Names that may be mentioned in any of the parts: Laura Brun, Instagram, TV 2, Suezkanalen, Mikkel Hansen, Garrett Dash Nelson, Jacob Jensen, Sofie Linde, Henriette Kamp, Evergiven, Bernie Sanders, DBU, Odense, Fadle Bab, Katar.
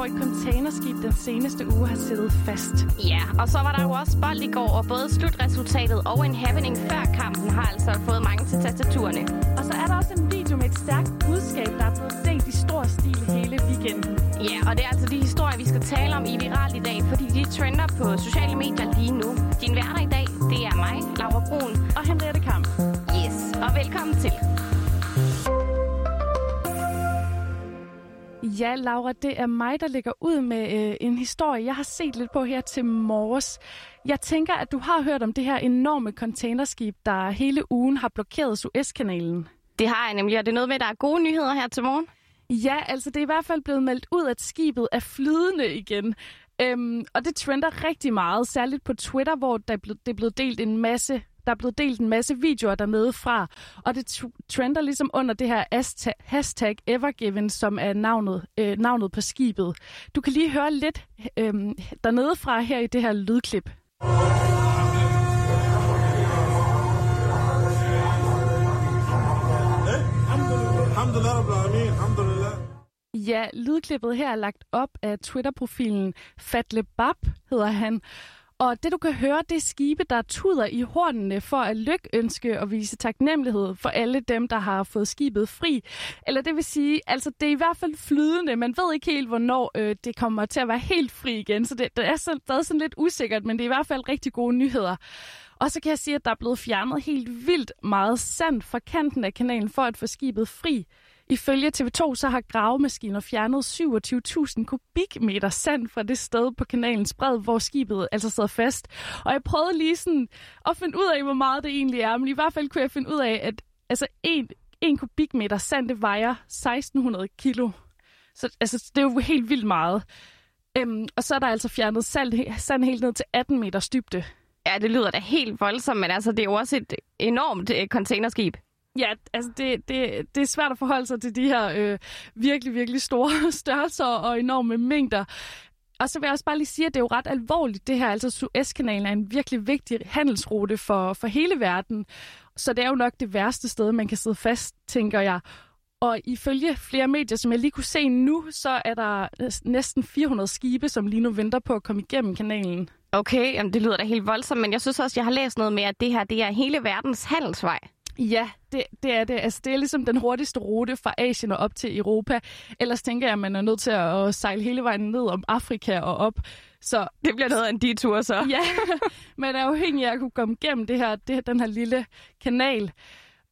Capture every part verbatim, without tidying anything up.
hvor et containerskib den seneste uge har siddet fast. Ja, og så var der jo også bold i går, og både slutresultatet og en happening før kampen har altså fået mange til tastaturerne. Og så er der også en video med et stærkt budskab, der er blevet delt i stor stil hele weekenden. Ja, og det er altså de historier, vi skal tale om i Viral i dag, fordi de trender på sociale medier lige nu. Din værter i dag, det er mig, Laura Brun og Henriette Kamp. Yes, og velkommen til. Ja, Laura, det er mig, der ligger ud med øh, en historie, jeg har set lidt på her til morges. Jeg tænker, at du har hørt om det her enorme containerskib, der hele ugen har blokeret Suezkanalen. Det har jeg nemlig, og det er noget med, at der er gode nyheder her til morgen. Ja, altså det er i hvert fald blevet meldt ud, at skibet er flydende igen. Øhm, og det trender rigtig meget, særligt på Twitter, hvor der er blevet delt en masse... Der er blevet delt en masse videoer dernede fra, og det trender ligesom under det her hashtag Evergiven, som er navnet, øh, navnet på skibet. Du kan lige høre lidt øh, dernede fra her i det her lydklip. Ja, lydklippet her er lagt op af Twitter-profilen Fadle Bab, hedder han. Og det, du kan høre, det er skibe, der tuder i hornene for at lykønske og vise taknemmelighed for alle dem, der har fået skibet fri. Eller det vil sige, altså det er i hvert fald flydende. Man ved ikke helt, hvornår øh, det kommer til at være helt fri igen. Så det, det er stadig sådan lidt usikkert, men det er i hvert fald rigtig gode nyheder. Og så kan jeg sige, at der er blevet fjernet helt vildt meget sand fra kanten af kanalen for at få skibet fri. Ifølge T V to så har gravemaskiner fjernet syvogtyve tusind kubikmeter sand fra det sted på kanalens bred, hvor skibet altså sad fast. Og jeg prøvede lige sådan at finde ud af, hvor meget det egentlig er, men i hvert fald kunne jeg finde ud af, at altså en, en kubikmeter sand, det vejer seksten hundrede kilo. Så altså, det er jo helt vildt meget. Øhm, og så er der altså fjernet sand, sand helt ned til atten meters dybde. Ja, det lyder da helt voldsomt, men altså, det er jo også et enormt øh, containerskib. Ja, altså det, det, det er svært at forholde sig til de her øh, virkelig, virkelig store størrelser og enorme mængder. Og så vil jeg også bare lige sige, at det er jo ret alvorligt det her. Altså Suezkanalen er en virkelig vigtig handelsrute for, for hele verden. Så det er jo nok det værste sted, man kan sidde fast, tænker jeg. Og ifølge flere medier, som jeg lige kunne se nu, så er der næsten fire hundrede skibe, som lige nu venter på at komme igennem kanalen. Okay, jamen det lyder da helt voldsomt, men jeg synes også, jeg har læst noget med, at det her det er hele verdens handelsvej. Ja, det, det er det. Altså, det er ligesom den hurtigste rute fra Asien og op til Europa. Ellers tænker jeg, at man er nødt til at sejle hele vejen ned om Afrika og op. Så det bliver noget af en detur så. Ja, man er afhængig af at kunne komme igennem det her, det, den her lille kanal.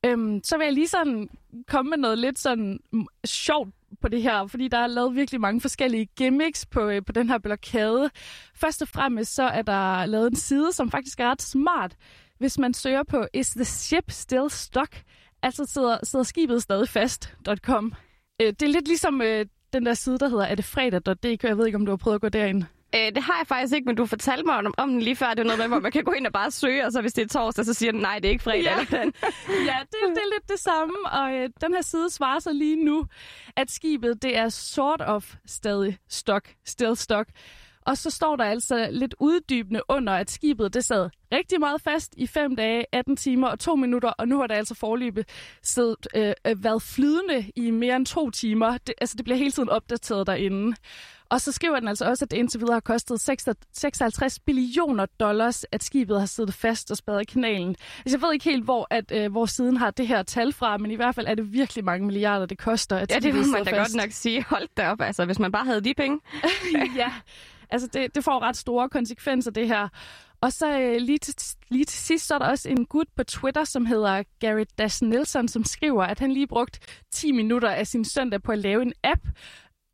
Øhm, så vil jeg lige sådan komme med noget lidt sådan sjovt på det her, fordi der er lavet virkelig mange forskellige gimmicks på, øh, på den her blokade. Først og fremmest så er der lavet en side, som faktisk er ret smart. Hvis man søger på "Is the ship still stuck?", altså sidder, sidder skibet stadig fast punktum com. Det er lidt ligesom øh, den der side, der hedder "Er det fredag punktum d k?" Jeg ved ikke, om du har prøvet at gå derind. Øh, det har jeg faktisk ikke, men du fortalte mig om, om den lige før. Det er noget med, hvor man kan gå ind og bare søge, og så hvis det er torsdag, så siger den, nej, det er ikke fredag. Ja, eller den. Ja det, det er lidt det samme, og øh, den her side svarer så lige nu, at skibet det er sort of stadig stuck, still stuck. Og så står der altså lidt uddybende under, at skibet det sad rigtig meget fast i fem dage, atten timer og to minutter, og nu har det altså forløbet siddet, øh, været flydende i mere end to timer. Det, altså det bliver hele tiden opdateret derinde. Og så skriver den altså også, at det indtil videre har kostet seksoghalvtreds billioner dollars, at skibet har siddet fast og spadet i kanalen. Altså jeg ved ikke helt, hvor, at, øh, hvor siden har det her tal fra, men i hvert fald er det virkelig mange milliarder, det koster. At ja, det vil man da fast. Godt nok sige. Hold da op, altså, hvis man bare havde de penge. Ja. Altså, det, det får ret store konsekvenser, det her. Og så øh, lige, til, lige til sidst, så er der også en gut på Twitter, som hedder Garrett Dash Nelson, som skriver, at han lige brugte ti minutter af sin søndag på at lave en app.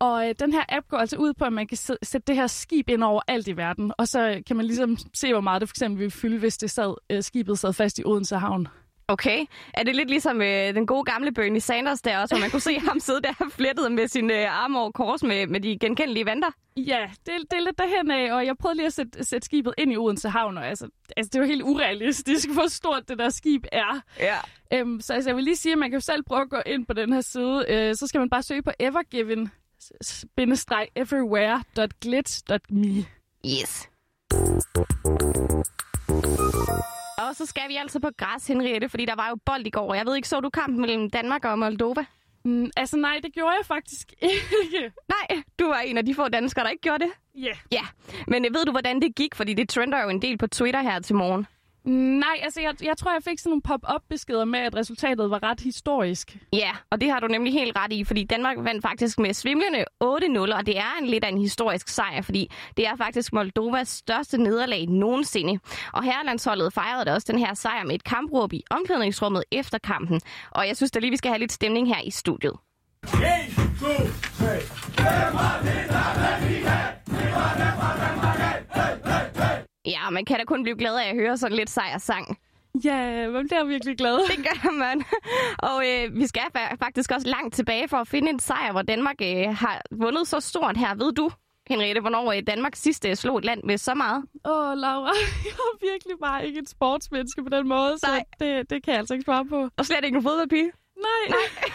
Og øh, den her app går altså ud på, at man kan sæ- sætte det her skib ind over alt i verden. Og så kan man ligesom se, hvor meget det for eksempel ville fylde, hvis det sad, øh, skibet sad fast i Odense Havn. Okay. Er det lidt ligesom øh, den gode gamle Bernie Sanders der også, hvor man kunne se ham sidde der flettet med sin øh, arm over kors med, med de genkendelige vanter? Ja, det, det er lidt derhen af, og jeg prøvede lige at sætte, sætte skibet ind i Odense Havn, og altså, altså det er jo helt urealistisk, hvor stort det der skib er. Ja. Æm, så altså, jeg vil lige sige, at man kan jo selv prøve at gå ind på den her side, øh, så skal man bare søge på evergiven bindestreg everywhere punktum glitch punktum me. Yes. Og så skal vi altså på græs, Henriette, fordi der var jo bold i går. Jeg ved ikke, så du kampen mellem Danmark og Moldova? Mm, altså nej, det gjorde jeg faktisk ikke. Nej, du var en af de få danskere, der ikke gjorde det. Ja. Yeah. Ja, men ved du, hvordan det gik? Fordi det trender jo en del på Twitter her til morgen. Nej, altså jeg, jeg tror, jeg fik sådan nogle pop-up-beskeder med, at resultatet var ret historisk. Ja, og det har du nemlig helt ret i, fordi Danmark vandt faktisk med svimlende otte nul, og det er en lidt af en historisk sejr, fordi det er faktisk Moldovas største nederlag nogensinde. Og herrelandsholdet fejrede da også den her sejr med et kampråb i omklædningsrummet efter kampen. Og jeg synes da lige, vi skal have lidt stemning her i studiet. en, to, tre. Ja, man kan da kun blive glad af at høre sådan lidt sejrsang. Ja, man bliver virkelig glad. Det gør man. Og øh, vi skal faktisk også langt tilbage for at finde en sejr, hvor Danmark øh, har vundet så stort her. Ved du, Henriette, hvornår Danmark sidst øh, slog et land med så meget? Åh, oh, Laura, jeg er virkelig bare ikke en sportsmenneske på den måde, så det, det kan jeg altså ikke svare på. Og slet ikke en fodboldpige? Nej.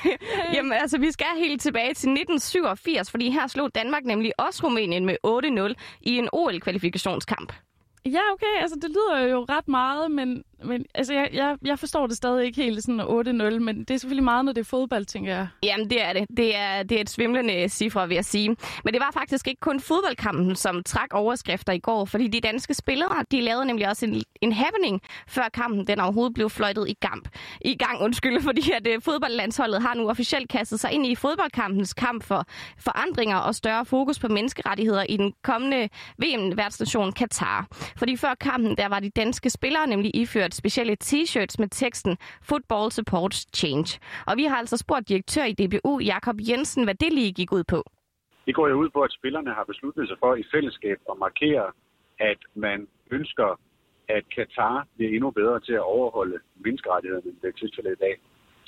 Nej. Jamen, altså, vi skal helt tilbage til nitten syvogfirs, fordi her slog Danmark nemlig også Rumænien med otte nul i en O L-kvalifikationskamp. Ja, okay. Altså, det lyder jo ret meget, men, men altså, jeg, jeg, jeg forstår det stadig ikke helt sådan otte nul, men det er selvfølgelig meget, når det er fodbold, tænker jeg. Jamen, det er det. Det er, det er et svimlende cifre, vil jeg sige. Men det var faktisk ikke kun fodboldkampen, som trak overskrifter i går, fordi de danske spillere, de lavede nemlig også en, en happening, før kampen den overhovedet blev fløjtet i gang. I gang, undskyld, fordi at fodboldlandsholdet har nu officielt kastet sig ind i fodboldkampens kamp for forandringer og større fokus på menneskerettigheder i den kommende V M-værtsnation Katar. Fordi før kampen, der var de danske spillere nemlig iført specielle t-shirts med teksten Football Supports Change. Og vi har altså spurgt direktør i D B U, Jacob Jensen, hvad det lige gik ud på. Det går jo ud på, at spillerne har besluttet sig for i fællesskab at markere, at man ønsker, at Katar bliver endnu bedre til at overholde menneskerettighederne, end det er tilfældet i dag.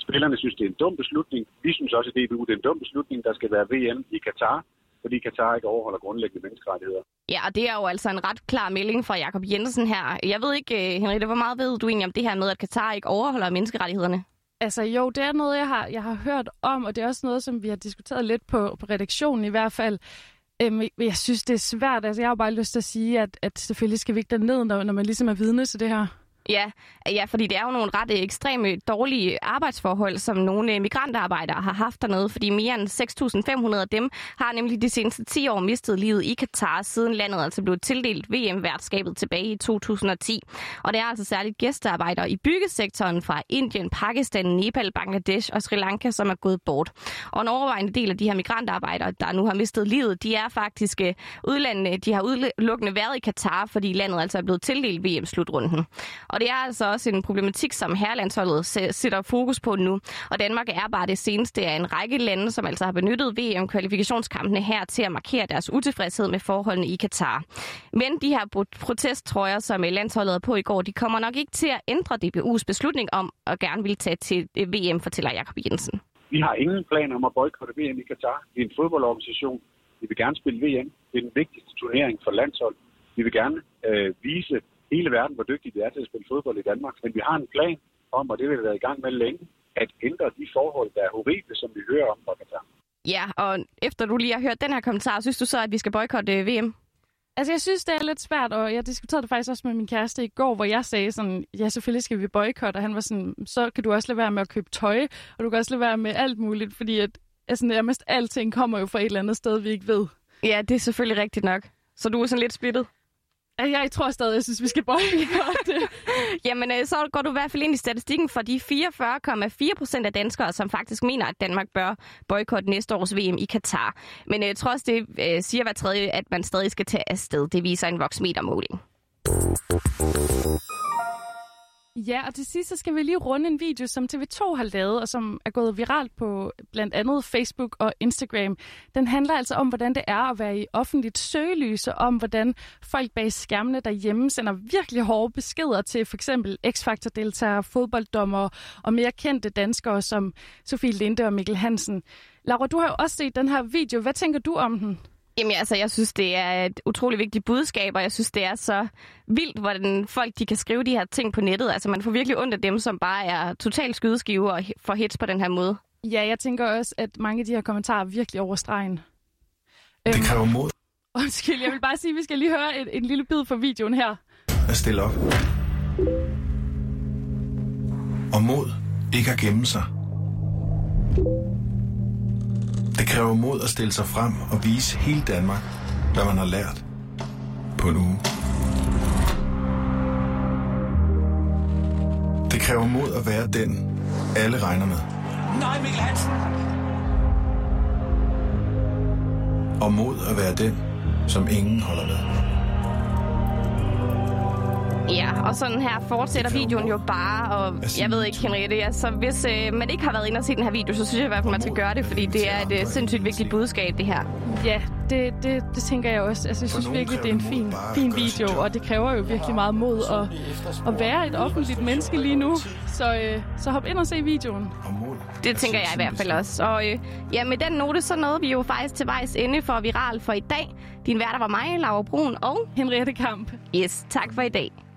Spillerne synes, det er en dum beslutning. Vi synes også i D B U, det er en dum beslutning, der skal være V M i Katar, fordi Katar ikke overholder grundlæggende menneskerettigheder. Ja, og det er jo altså en ret klar melding fra Jacob Jensen her. Jeg ved ikke, Henriette, hvor meget ved du egentlig om det her med, at Katar ikke overholder menneskerettighederne? Altså jo, det er noget, jeg har, jeg har hørt om, og det er også noget, som vi har diskuteret lidt på, på redaktionen i hvert fald. Øhm, jeg synes, det er svært. Altså, jeg har jo bare lyst til at sige, at, at selvfølgelig skal vi ikke derned, når, når man ligesom er vidne til det her. Ja, ja, fordi det er jo nogle ret ekstreme dårlige arbejdsforhold, som nogle migrantarbejdere har haft dernede, fordi mere end seks tusind fem hundrede af dem har nemlig de seneste ti år mistet livet i Katar, siden landet altså blev tildelt V M-værtskabet tilbage i to tusind og ti. Og det er altså særligt gæstearbejdere i byggesektoren fra Indien, Pakistan, Nepal, Bangladesh og Sri Lanka, som er gået bort. Og en overvejende del af de her migrantarbejdere, der nu har mistet livet, de er faktisk udlændinge. De har udelukkende været i Katar, fordi landet altså er blevet tildelt V M-slutrunden. Og det er altså også en problematik, som herrelandsholdet sætter fokus på nu. Og Danmark er bare det seneste af en række lande, som altså har benyttet V M-kvalifikationskampene her til at markere deres utilfredshed med forholdene i Katar. Men de her protesttrøjer, som landsholdet er på i går, de kommer nok ikke til at ændre D B U's beslutning om at gerne vil tage til V M, fortæller Jacob Jensen. Vi har ingen planer om at boykotte V M i Katar. Vi er en fodboldorganisation. Vi vil gerne spille V M. Det er den vigtigste turnering for landshold. Vi vil gerne øh, vise hele verden, hvor dygtige det er til at spille fodbold i Danmark. Men vi har en plan om, og det vil vi være i gang med længe, at ændre de forhold, der er horrible, som vi hører om fra Katar. Ja, og efter du lige har hørt den her kommentar, synes du så, at vi skal boykotte V M? Altså, jeg synes, det er lidt svært, og jeg diskuterede det faktisk også med min kæreste i går, hvor jeg sagde sådan, ja, selvfølgelig skal vi boykotte, og han var sådan, så kan du også lade være med at købe tøj, og du kan også lade være med alt muligt, fordi at, altså, nærmest alting kommer jo fra et eller andet sted, vi ikke ved. Ja, det er selvfølgelig rigtigt nok. Så du er sådan lidt splittet? Jeg tror stadig, jeg synes, vi skal boykotte. Jamen, så går du i hvert fald ind i statistikken for de fireogfyrre komma fire procent af danskere, som faktisk mener, at Danmark bør boykotte næste års V M i Katar. Men uh, trods det uh, siger hver tredje, at man stadig skal tage afsted. Det viser en voksmetermåling. Ja, og til sidst så skal vi lige runde en video, som T V to har lavet, og som er gået viralt på blandt andet Facebook og Instagram. Den handler altså om, hvordan det er at være i offentligt søgelys, og om hvordan folk bag skærmene derhjemme sender virkelig hårde beskeder til for eksempel X-Factor-deltagere, fodbolddommere og mere kendte danskere som Sofie Linde og Mikkel Hansen. Laura, du har jo også set den her video. Hvad tænker du om den? Jamen altså, jeg synes, det er et utroligt vigtigt budskab, og jeg synes, det er så vildt, hvordan folk de kan skrive de her ting på nettet. Altså, man får virkelig ondt af dem, som bare er totalt skydeskive og får hits på den her måde. Ja, jeg tænker også, at mange af de her kommentarer virkelig overstregen. Det øhm, kræver mod. Undskyld, jeg vil bare sige, at vi skal lige høre en, en lille bid fra videoen her. At stille op. Og mod ikke at gemme sig. Det kræver mod at stille sig frem og vise hele Danmark, hvad man har lært på en uge. Det kræver mod at være den, alle regner med. Nej, Mikkel Hansen! Og mod at være den, som ingen holder med. Ja, og sådan her fortsætter videoen jo bare, og jeg ved ikke, Henriette, ja, så hvis øh, man ikke har været inde og set den her video, så synes jeg i hvert fald, man skal gøre det, fordi det er et øh, sindssygt vigtigt budskab, det her. Ja, det, det, det tænker jeg også. Altså, jeg synes virkelig, det er en fin, fin video, og det kræver jo virkelig meget mod at, at være et offentligt menneske lige nu, så, øh, så hop ind og se videoen. Det tænker jeg i hvert fald også. Og øh, ja, med den note, så nåede vi jo faktisk til vejs ende for Viral for i dag. Din værter var mig, Laura Brun, og Henriette Kamp. Yes, tak for i dag.